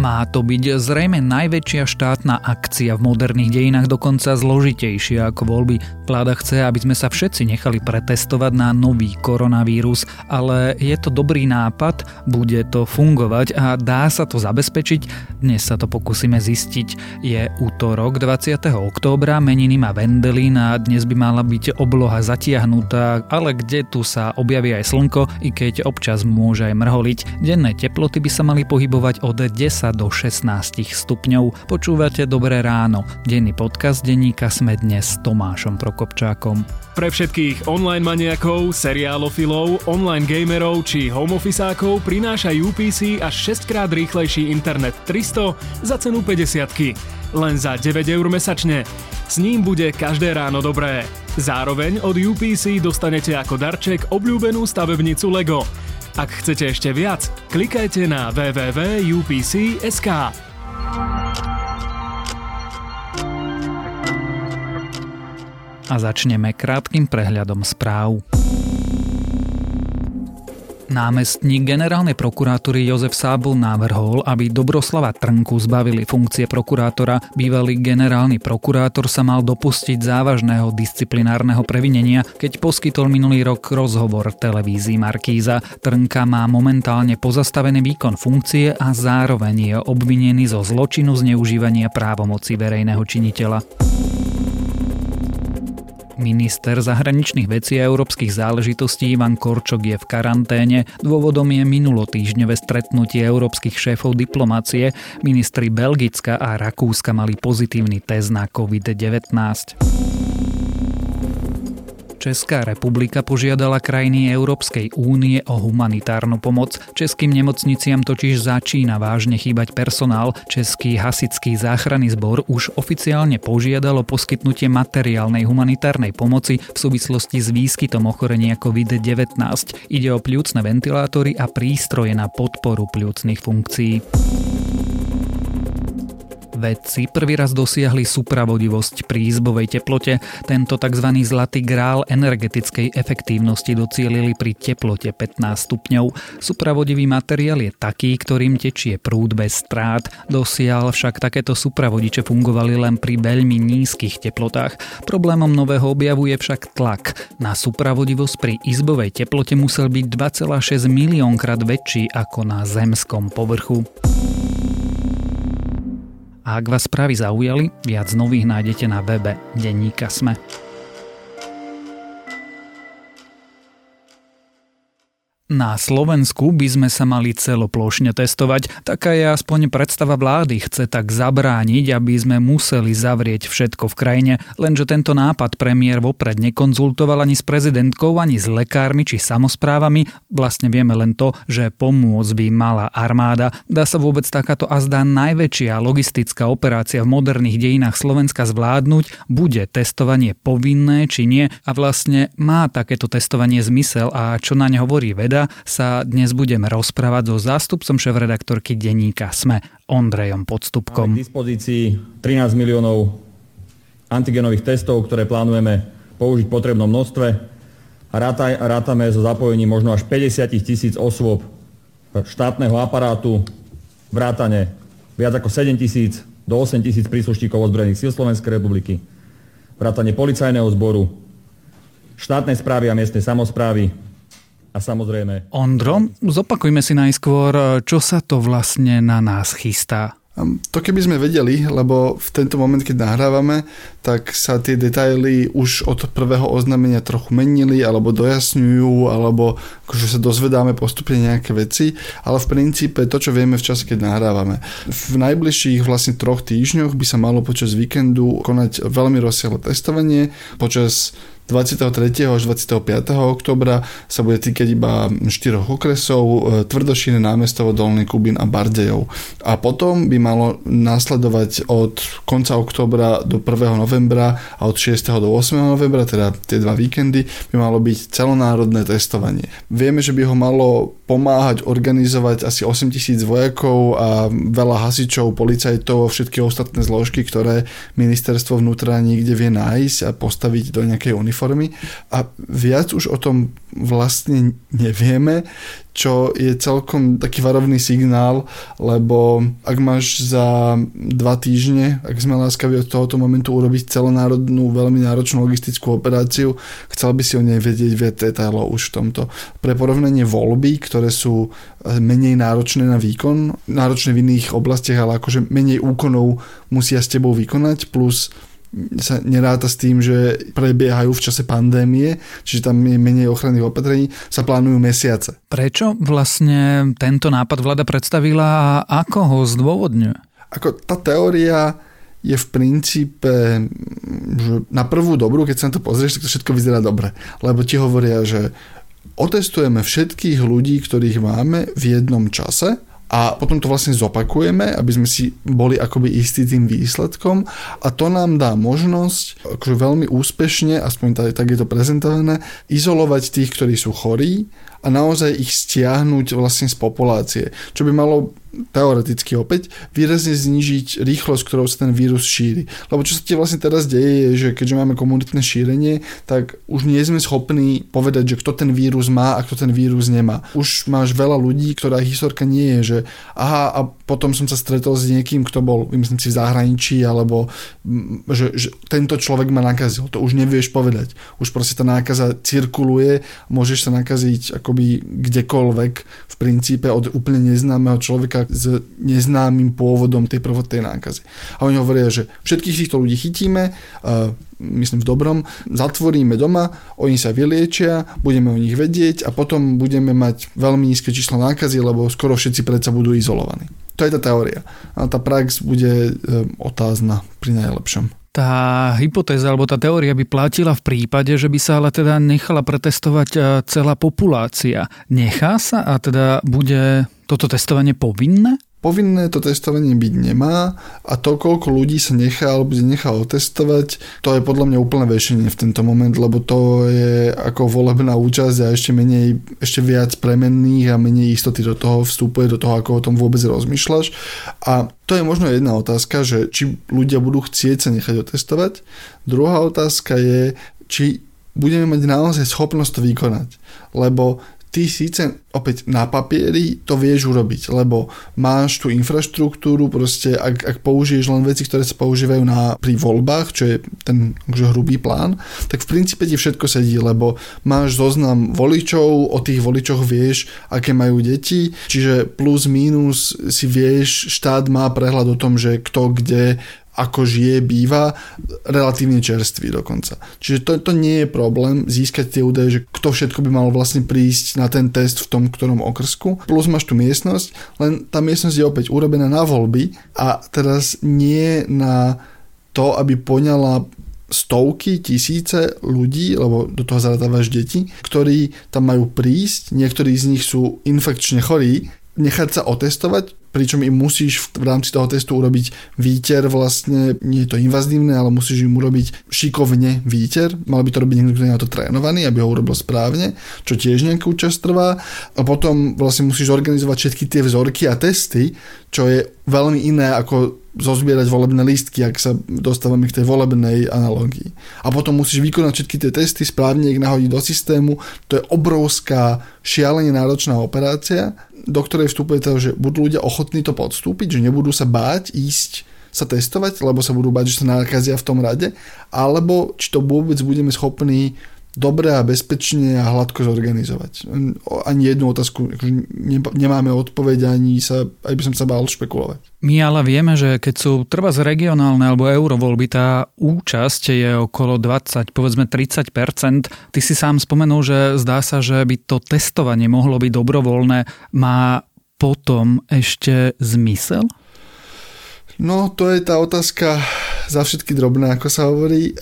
Má to byť zrejme najväčšia štátna akcia v moderných dejinách, dokonca zložitejšia ako voľby. Vláda chce, aby sme sa všetci nechali pretestovať na nový koronavírus, ale je to dobrý nápad, bude to fungovať a dá sa to zabezpečiť. Dnes sa to pokúsime zistiť. Je utorok 20. októbra, meniny má Vendelín a dnes by mala byť obloha zatiahnutá, ale kde tu sa objaví aj slnko, i keď občas môže aj mrholiť. Denné teploty by sa mali pohybovať od 10 do 16 stupňov. Počúvate Dobré ráno, denný podcast denníka Sme dnes s Tomášom Prokopčákom. Pre všetkých online maniakov, seriálofilov, online gamerov či homeofficeákov prináša UPC až 6-krát rýchlejší internet 300 za cenu 50-ky. Len za 9 € mesačne. S ním bude každé ráno dobré. Zároveň od UPC dostanete ako darček obľúbenú stavebnicu LEGO. Ak chcete ešte viac, klikajte na www.upc.sk. A začneme krátkym prehľadom správ. Námestník generálnej prokuratúry Jozef Sábul navrhol, aby Dobroslava Trnku zbavili funkcie prokurátora. Bývalý generálny prokurátor sa mal dopustiť závažného disciplinárneho previnenia, keď poskytol minulý rok rozhovor televízii Markíza. Trnka má momentálne pozastavený výkon funkcie a zároveň je obvinený zo zločinu zneužívania právomoci verejného činiteľa. Minister zahraničných vecí a európskych záležitostí Ivan Korčok je v karanténe. Dôvodom je minulotýždňové stretnutie európskych šéfov diplomácie. Ministri Belgicka a Rakúska mali pozitívny test na COVID-19. Česká republika požiadala krajiny Európskej únie o humanitárnu pomoc. Českým nemocniciam totiž začína vážne chýbať personál. Český hasičský záchranný zbor už oficiálne požiadalo poskytnutie materiálnej humanitárnej pomoci v súvislosti s výskytom ochorenia COVID-19. Ide o pľúcne ventilátory a prístroje na podporu pľúcnych funkcií. Vedci prvý raz dosiahli súpravodivosť pri izbovej teplote. Tento tzv. Zlatý grál energetickej efektívnosti docielili pri teplote 15 stupňov. Súpravodivý materiál je taký, ktorým tečie prúd bez strát. Dosiaľ však takéto súpravodiče fungovali len pri veľmi nízkych teplotách. Problémom nového objavu je však tlak. Na súpravodivosť pri izbovej teplote musel byť 2,6 miliónkrát väčší ako na zemskom povrchu. A ak vás správy zaujali, viac nových nájdete na webe denníka Sme. Na Slovensku by sme sa mali celoplošne testovať. Taká je aspoň predstava vlády, chce tak zabrániť, aby sme museli zavrieť všetko v krajine. Lenže tento nápad premiér vopred nekonzultoval ani s prezidentkou, ani s lekármi či samosprávami. Vlastne vieme len to, že pomôcť by mala armáda. Dá sa vôbec takáto azda najväčšia logistická operácia v moderných dejinách Slovenska zvládnuť? Bude testovanie povinné či nie? A vlastne má takéto testovanie zmysel a čo naň hovorí veda? Sa dnes budeme rozprávať so zástupcom šéfredaktorky denníka Sme Ondrejom Podstupkom. Máme k dispozícii 13 miliónov antigenových testov, ktoré plánujeme použiť v potrebnom množstve a rátame so zapojením možno až 50 000 osôb štátneho aparátu, vrátane viac ako 7 000 do 8 000 príslušníkov ozbrojených síl Slovenskej republiky, vrátane policajného zboru, štátnej správy a miestnej samosprávy. A samozrejme... Ondro, zopakujme si najskôr, čo sa to vlastne na nás chystá. To keby sme vedeli, lebo v tento moment, keď nahrávame, tak sa tie detaily už od prvého oznámenia trochu menili, alebo dojasňujú, alebo akože sa dozvedáme postupne nejaké veci, ale v princípe to, čo vieme v čase, keď nahrávame. V najbližších vlastne 3 týždňoch by sa malo počas víkendu konať veľmi rozsiahle testovanie. Počas 23. až 25. októbra sa bude týkať iba 4 okresov, Tvrdošín, Námestovo, Dolný Kubín a Bardejov. A potom by malo nasledovať od konca októbra do 1. novembra a od 6. do 8. novembra, teda tie 2 víkendy, by malo byť celonárodné testovanie. Vieme, že by ho malo pomáhať organizovať asi 8 000 vojakov a veľa hasičov, policajtov a všetky ostatné zložky, ktoré ministerstvo vnútra niekde vie nájsť a postaviť do nejakej uniformy. formy a viac už o tom vlastne nevieme, čo je celkom taký varovný signál, lebo ak máš za 2 týždne, ak sme láskaví od tohoto momentu urobiť celonárodnú, veľmi náročnú logistickú operáciu, chcel by si o nej vedieť viac detailov už v tomto. Pre porovnanie voľby, ktoré sú menej náročné na výkon, náročné v iných oblastiach, ale akože menej úkonov musia s tebou vykonať, plus sa neráta s tým, že prebiehajú v čase pandémie, čiže tam je menej ochranných opatrení, sa plánujú mesiace. Prečo vlastne tento nápad vláda predstavila a ako ho zdôvodňuje? Ako tá teória je v princípe, že na prvú dobrú, keď sa na to pozrieš, tak to všetko vyzerá dobre. Lebo ti hovoria, že otestujeme všetkých ľudí, ktorých máme v jednom čase, a potom to vlastne zopakujeme, aby sme si boli akoby istí tým výsledkom a to nám dá možnosť akože veľmi úspešne, aspoň tak je to prezentované, izolovať tých, ktorí sú chorí a naozaj ich stiahnuť vlastne z populácie, čo by malo teoreticky opäť výrazne znižiť rýchlosť, ktorou sa ten vírus šíri. Lebo čo sa vlastne teraz deje, je, že keďže máme komunitné šírenie, tak už nie sme schopní povedať, že kto ten vírus má a kto ten vírus nemá. Už máš veľa ľudí, ktorá historka nie je, že aha, a potom som sa stretol s niekým, kto bol, myslím si, v zahraničí, alebo že tento človek ma nakazil. To už nevieš povedať. Už proste tá nákaza cirkuluje, môžeš sa nakaziť akoby kdekoľvek v princípe od úplne neznámeho človeka s neznámym pôvodom tej prvotnej nákazy. A oni hovoria, že všetkých týchto ľudí chytíme, myslím v dobrom, zatvoríme doma, oni sa vyliečia, budeme o nich vedieť a potom budeme mať veľmi nízke číslo nákazy, lebo skoro všetci predsa budú izolovaní. To je tá teória. A tá prax bude otázna pri najlepšom. Tá hypotéza alebo tá teória by platila v prípade, že by sa ale teda nechala pretestovať celá populácia. Nechá sa a teda bude toto testovanie povinné? Povinné to testovanie byť nemá a to, koľko ľudí sa nechá alebo nechá otestovať, to je podľa mňa úplne väčšine v tento moment, lebo to je ako volebná účasť a ešte viac premenných a menej istoty do toho vstupuje, do toho, ako o tom vôbec rozmýšľaš. A to je možno jedna otázka, že či ľudia budú chcieť sa nechať otestovať. Druhá otázka je, či budeme mať naozaj schopnosť to vykonať, lebo ty síce opäť na papieri to vieš urobiť, lebo máš tú infraštruktúru, proste ak použiješ len veci, ktoré sa používajú pri voľbách, čo je ten hrubý plán, tak v princípe ti všetko sedí, lebo máš zoznam voličov, o tých voličoch vieš, aké majú deti, čiže plus mínus si vieš, štát má prehľad o tom, že kto kde ako žije, býva, relatívne čerstvý dokonca. Čiže to nie je problém získať tie údaje, že kto všetko by malo vlastne prísť na ten test v tom ktorom okrsku. Plus máš tú miestnosť, len tá miestnosť je opäť urobená na voľby a teraz nie na to, aby poňala stovky, tisíce ľudí, lebo do toho zaratávaš deti, ktorí tam majú prísť, niektorí z nich sú infekčne chorí, nechať sa otestovať, pričom im musíš v rámci toho testu urobiť výter vlastne, nie je to invazívne, ale musíš im urobiť šikovne výter. Mal by to robiť niekto, kto je na to trénovaný, aby ho urobil správne, čo tiež nejakú čas trvá. A potom vlastne musíš organizovať všetky tie vzorky a testy, čo je veľmi iné ako zozbierať volebné lístky, ak sa dostávame k tej volebnej analógii. A potom musíš vykonať všetky tie testy, správne ich nahodiť do systému. To je obrovská, šialene náročná operácia, do ktorej vstupuje to, že budú ľudia ochotní to podstúpiť, že nebudú sa báť ísť sa testovať, lebo sa budú báť, že sa nakazia v tom rade, alebo či to vôbec budeme schopní dobre a bezpečne a hladko zorganizovať. Ani jednu otázku nemáme odpoveď, aj by som sa bál špekulovať. My ale vieme, že keď sú treba z regionálne alebo eurovoľby, tá účasť je okolo 20, povedzme 30%. Ty si sám spomenul, že zdá sa, že by to testovanie mohlo byť dobrovoľné. Má potom ešte zmysel? No, to je tá otázka za všetky drobné, ako sa hovorí.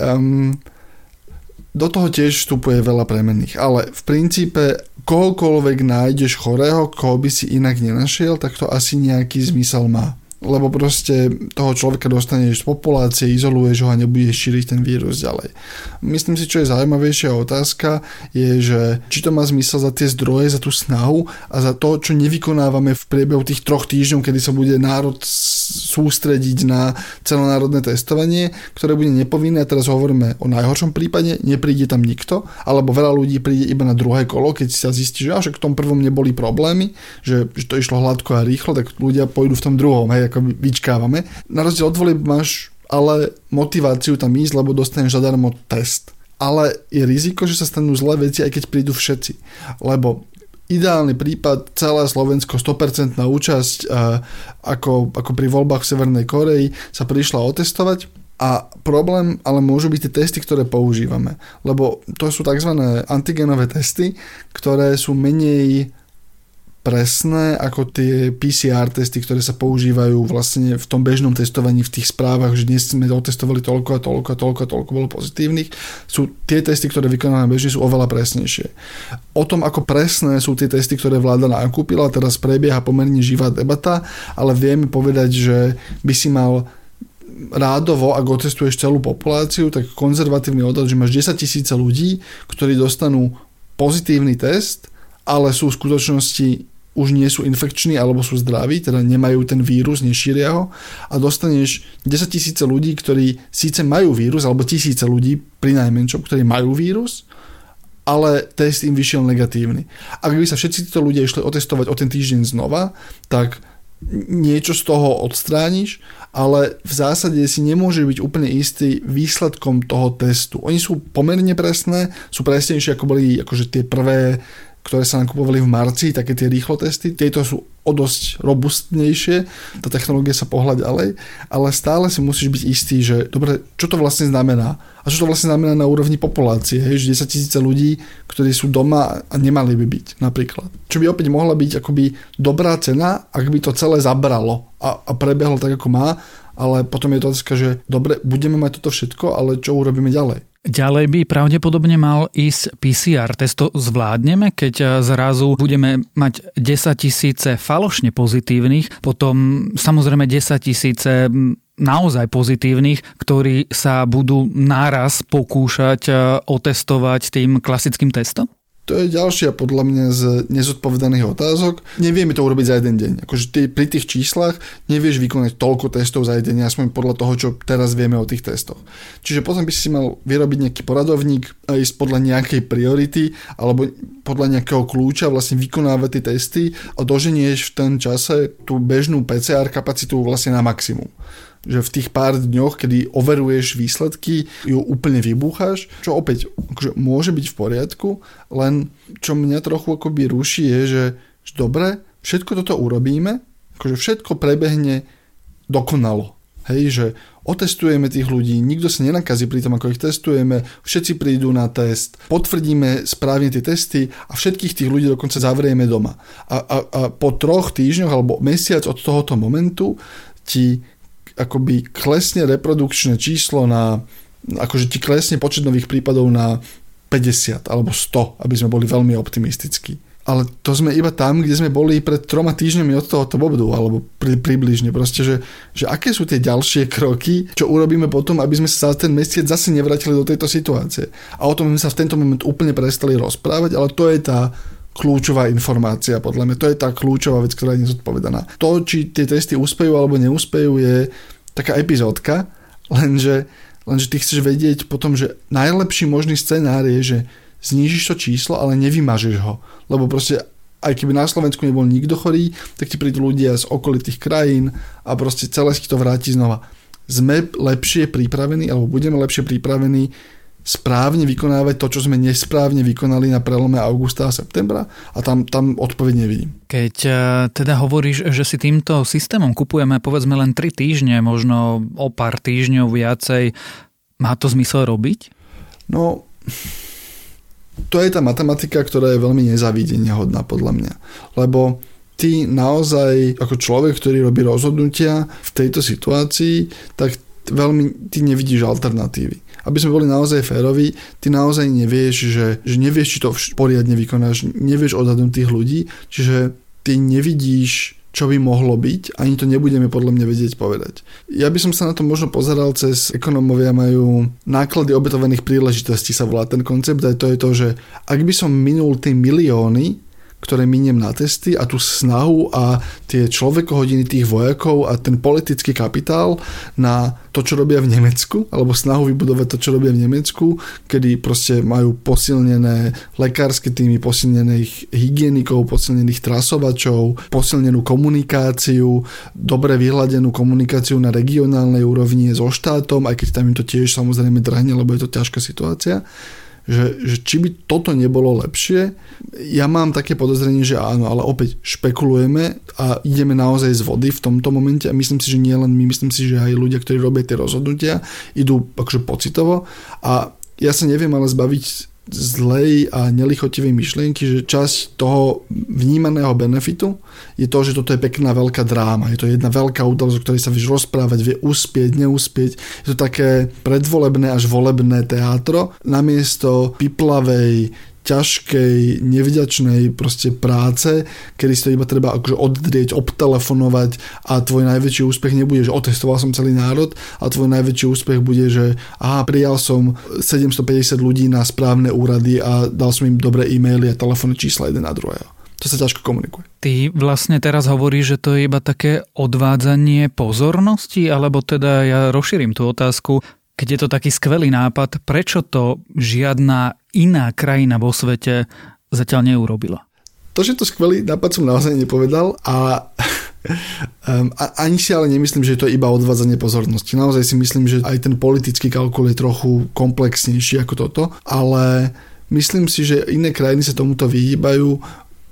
Do toho tiež vstupuje veľa premenných, ale v princípe kohokoľvek nájdeš chorého, koho by si inak nenašiel, tak to asi nejaký zmysel má. lebo proste toho človeka dostaneš z populácie, izoluješ ho a nebudeš šíriť ten vírus ďalej. Myslím si, čo je zaujímavejšia otázka, je, že či to má zmysel za tie zdroje, za tú snahu a za to, čo nevykonávame v priebehu tých 3 týždňov, kedy sa bude národ sústrediť na celonárodné testovanie, ktoré bude nepovinné. A teraz hovoríme o najhoršom prípade, nepríde tam nikto, alebo veľa ľudí príde iba na druhé kolo, keď sa zistí, že až v tom prvom neboli problémy, že to išlo hladko a rýchlo, tak ľudia pôjdu v tom druhom, hej, ako vyčkávame. Na rozdiel od volieb máš ale motiváciu tam ísť, lebo dostaneš zadarmo test. Ale je riziko, že sa stanú zlé veci, aj keď prídu všetci. Lebo ideálny prípad, celé Slovensko, 100% účasť, ako pri voľbách v Severnej Koreji, sa prišla otestovať. A problém ale môžu byť tie testy, ktoré používame. Lebo to sú tzv. Antigenové testy, ktoré sú menej presné ako tie PCR testy, ktoré sa používajú vlastne v tom bežnom testovaní v tých správach, že dnes sme otestovali toľko a toľko a toľko a toľko bolo pozitívnych. Sú tie testy, ktoré vykonáme bežne, sú oveľa presnejšie. O tom, ako presné sú tie testy, ktoré vláda nakúpila, teraz prebieha pomerne živá debata, ale vieme povedať, že by si mal rádovo, ak otestuješ celú populáciu, tak konzervatívny odhad, že máš 10 000 ľudí, ktorí dostanú pozitívny test, ale sú v skutočnosti už nie sú infekční alebo sú zdraví, teda nemajú ten vírus, nešíria ho a dostaneš 10 000 ľudí, ktorí síce majú vírus, alebo tisíce ľudí pri najmenšom, ktorí majú vírus, ale test im vyšiel negatívny. Ak by sa všetci títo ľudia išli otestovať o ten týždeň znova, tak niečo z toho odstrániš, ale v zásade si nemôže byť úplne istý výsledkom toho testu. Oni sú pomerne presné, sú presnejšie ako boli akože tie prvé, ktoré sa nakupovali v marci, také tie rýchlo testy. Tieto sú o dosť robustnejšie, tá technológia sa pohla ďalej, ale stále si musíš byť istý, že dobre, čo to vlastne znamená? A čo to vlastne znamená na úrovni populácie? Hej, že 10 000 ľudí, ktorí sú doma a nemali by byť napríklad. Čo by opäť mohla byť akoby dobrá cena, ak by to celé zabralo a prebehlo tak, ako má, ale potom je to otázka, že dobre, budeme mať toto všetko, ale čo urobíme ďalej? Ďalej by pravdepodobne mal ísť PCR. Testo zvládneme, keď zrazu budeme mať 10 000 falošne pozitívnych, potom samozrejme 10 000 naozaj pozitívnych, ktorí sa budú naraz pokúšať otestovať tým klasickým testom? To je ďalšia podľa mňa z nezodpovedaných otázok. Nevieme to urobiť za jeden deň. Akože ty pri tých číslach nevieš vykonať toľko testov za jeden deň, aspoň podľa toho, čo teraz vieme o tých testoch. Čiže potom by si mal vyrobiť nejaký poradovník, ísť podľa nejakej priority alebo podľa nejakého kľúča vlastne vykonávať tie testy a doženieš v ten čase tú bežnú PCR kapacitu vlastne na maximum. Že v tých pár dňoch, kedy overuješ výsledky, ju úplne vybúchaš, čo opäť akože môže byť v poriadku, len čo mňa trochu akoby ruší je, že dobre, všetko toto urobíme, akože všetko prebehne dokonalo. Hej, že otestujeme tých ľudí, nikto sa nenakazí pri tom, ako ich testujeme, všetci prídu na test, potvrdíme správne tie testy a všetkých tých ľudí dokonca zavrieme doma. A po 3 týždňoch alebo mesiac od tohoto momentu ti akoby klesne reprodukčné číslo na, akože ti klesne počet nových prípadov na 50 alebo 100, aby sme boli veľmi optimistickí. Ale to sme iba tam, kde sme boli pred 3 týždňami od tohoto bodu, alebo približne. Proste, že aké sú tie ďalšie kroky, čo urobíme potom, aby sme sa ten mesiac zase nevrátili do tejto situácie. A o tom sme sa v tento moment úplne prestali rozprávať, ale to je tá kľúčová informácia, podľa mňa. To je tá kľúčová vec, ktorá je nezodpovedaná. To, či tie testy úspejú alebo neúspejú, je taká epizódka, lenže ty chceš vedieť potom, že najlepší možný scenár je, že znížiš to číslo, ale nevymažeš ho. Lebo proste, aj keby na Slovensku nebol nikto chorý, tak ti prídu ľudia z okolitých krajín a proste celé si to vráti znova. Sme lepšie pripravení, alebo budeme lepšie pripravení správne vykonávať to, čo sme nesprávne vykonali na prelome augusta a septembra a tam odpoveď nevidím. Keď teda hovoríš, že si týmto systémom kupujeme povedzme len 3 týždne, možno o pár týždňov viacej, má to zmysel robiť? No, to je tá matematika, ktorá je veľmi nezávideniahodná podľa mňa, lebo ty naozaj ako človek, ktorý robí rozhodnutia v tejto situácii, tak veľmi ty nevidíš alternatívy. Aby sme boli naozaj féroví, ty naozaj nevieš, že nevieš, či to poriadne vykonáš, nevieš odhadnúť tých ľudí, čiže ty nevidíš, čo by mohlo byť, ani to nebudeme podľa mňa vedieť povedať. Ja by som sa na to možno pozeral cez ekonomovia majú náklady obetovaných príležitostí sa volá ten koncept, a to je to, že ak by som minul tie milióny, ktoré miniem na testy a tú snahu a tie človekohodiny tých vojakov a ten politický kapitál na to, čo robia v Nemecku, alebo snahu vybudovať to, čo robia v Nemecku, kedy proste majú posilnené lekárske týmy, posilnených hygienikov, posilnených trasovačov, posilnenú komunikáciu, dobre vyhľadenú komunikáciu na regionálnej úrovni so štátom, aj keď tam im to tiež samozrejme drahne, lebo je to ťažká situácia. Že či by toto nebolo lepšie, ja mám také podozrenie, že áno, ale opäť špekulujeme a ideme naozaj z vody v tomto momente a myslím si, že nie len my, myslím si, že aj ľudia, ktorí robia tie rozhodnutia, idú akože pocitovo a ja sa neviem ale zbaviť zlej a nelichotivej myšlienky, že časť toho vnímaného benefitu je to, že toto je pekná veľká dráma. Je to jedna veľká udalosť, o ktorej sa vieš rozprávať, vie uspieť, neúspieť. Je to také predvolebné až volebné teátro namiesto piplavej, ťažkej, nevďačnej proste práce, kedy si to iba treba akože oddrieť, obtelefonovať a tvoj najväčší úspech nebude, že otestoval som celý národ a tvoj najväčší úspech bude, že aha, prijal som 750 ľudí na správne úrady a dal som im dobré e-maily a telefónne čísla jeden na druhého. To sa ťažko komunikuje. Ty vlastne teraz hovoríš, že to je iba také odvádzanie pozornosti, alebo teda ja rozšírim tú otázku, keď je to taký skvelý nápad, prečo to žiadna iná krajina vo svete zatiaľ neurobila? To, že to skvelý nápad som naozaj nepovedal a ani si ale nemyslím, že je to iba odvádzanie pozornosti. Naozaj si myslím, že aj ten politický kalkul je trochu komplexnejší ako toto, ale myslím si, že iné krajiny sa tomuto vyhýbajú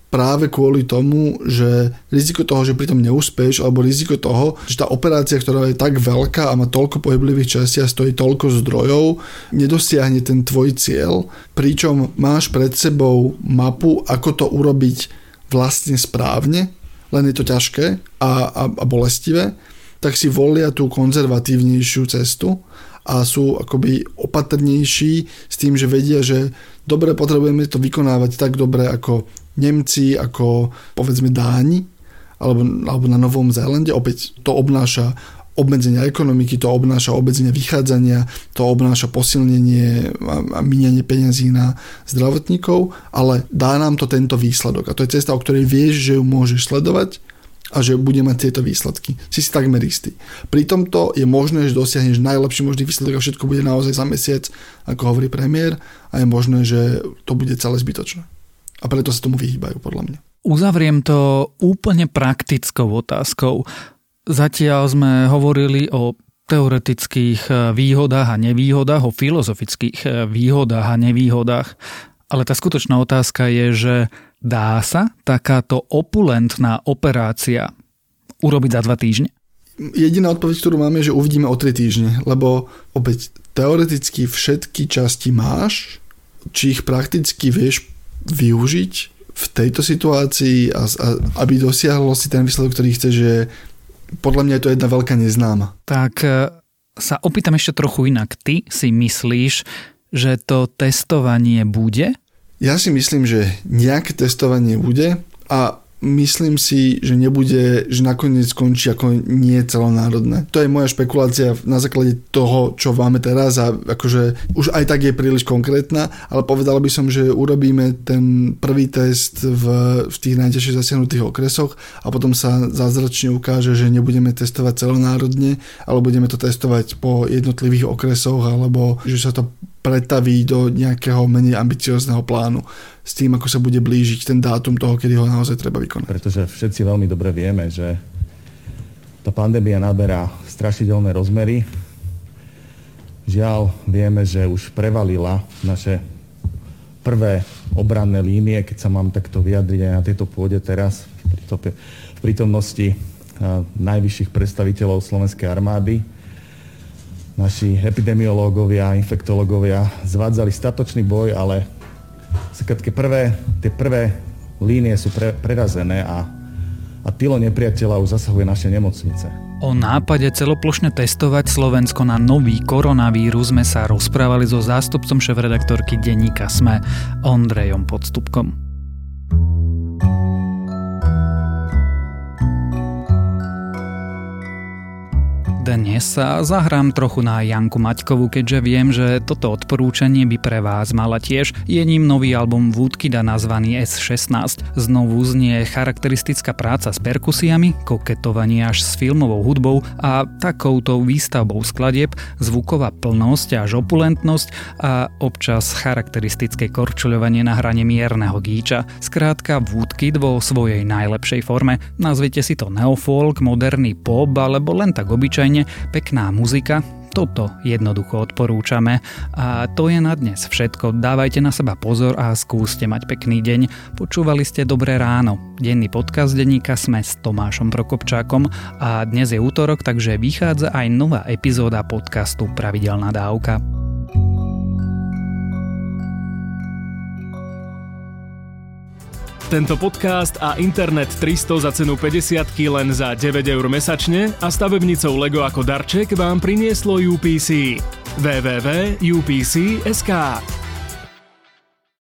práve kvôli tomu, že riziko toho, že pri tom neúspeš, alebo riziko toho, že tá operácia, ktorá je tak veľká a má toľko pohyblivých častí a stojí toľko zdrojov, nedosiahne ten tvoj cieľ, pričom máš pred sebou mapu, ako to urobiť vlastne správne, len je to ťažké a bolestivé, tak si volia tú konzervatívnejšiu cestu a sú akoby opatrnejší s tým, že vedia, že dobre, potrebujeme to vykonávať tak dobre ako Nemci, ako povedzme Dáni, alebo na Novom Zélande. Opäť to obnáša obmedzenia ekonomiky, to obnáša obmedzenia vychádzania, to obnáša posilnenie a míňanie peňazí na zdravotníkov, ale dá nám to tento výsledok. A to je cesta, o ktorej vieš, že ju môžeš sledovať a že bude mať tieto výsledky. Si takmer istý. Pri tomto je možné, že dosiahneš najlepší možný výsledok a všetko bude naozaj za mesiac, ako hovorí premiér, a je možné, že to bude celé zbytočné. A preto sa tomu vyhýbajú, podľa mňa. Uzavriem to úplne praktickou otázkou. Zatiaľ sme hovorili o teoretických výhodách a nevýhodách, o filozofických výhodách a nevýhodách, ale tá skutočná otázka je, že dá sa takáto opulentná operácia urobiť za 2 týždne? Jediná odpoveď, ktorú máme, je, že uvidíme o 3 týždne, lebo opäť teoreticky všetky časti máš, či ich prakticky vieš využiť v tejto situácii a aby dosiahlo si ten výsledok, ktorý chceš, že podľa mňa je to jedna veľká neznáma. Tak sa opýtam ešte trochu inak. Ty si myslíš, že to testovanie bude? Ja si myslím, že nejaké testovanie bude a myslím si, že nebude, že nakoniec skončí ako nie celonárodné. To je moja špekulácia na základe toho, čo máme teraz a akože už aj tak je príliš konkrétna, ale povedal by som, že urobíme ten prvý test v tých najťažšie zasiahnutých okresoch a potom sa zázračne ukáže, že nebudeme testovať celonárodne, ale budeme to testovať po jednotlivých okresoch alebo že sa to pretaví do nejakého menej ambiciózneho plánu s tým, ako sa bude blížiť ten dátum toho, kedy ho naozaj treba vykonať. Pretože všetci veľmi dobre vieme, že tá pandémia naberá strašidelné rozmery. Žiaľ, vieme, že už prevalila naše prvé obranné línie, keď sa mám takto vyjadriť aj na tejto pôde teraz, v prítomnosti najvyšších predstaviteľov slovenskej armády. Naši epidemiológovia a infektológovia zvádzali statočný boj, ale tie prvé línie sú prerazené a tylo nepriateľa už zasahuje naše nemocnice. O nápade celoplošne testovať Slovensko na nový koronavírus sme sa rozprávali so zástupcom šéfredaktorky denníka SME Ondrejom Podstupkom. dnes sa zahrám trochu na Janku Maťkovú, keďže viem, že toto odporúčanie by pre vás mala tiež. Je ním nový album Woodkida nazvaný S16. Znovu znie charakteristická práca s perkusiami, koketovanie až s filmovou hudbou a takouto výstavbou skladieb, zvuková plnosť až opulentnosť a občas charakteristické korčuľovanie na hrane mierneho gíča. Skrátka Woodkid vo svojej najlepšej forme. Nazvite si to neofolk, moderný pop alebo len tak obyčajne pekná muzika. Toto jednoducho odporúčame. A to je na dnes všetko. Dávajte na seba pozor a skúste mať pekný deň. Počúvali ste Dobré ráno. Denný podcast denníka SME s Tomášom Prokopčákom a dnes je útorok, takže vychádza aj nová epizóda podcastu Pravidelná dávka. Tento podcast a Internet 300 za cenu 50 len za 9 € mesačne a stavebnicou LEGO ako darček vám prinieslo UPC. www.upc.sk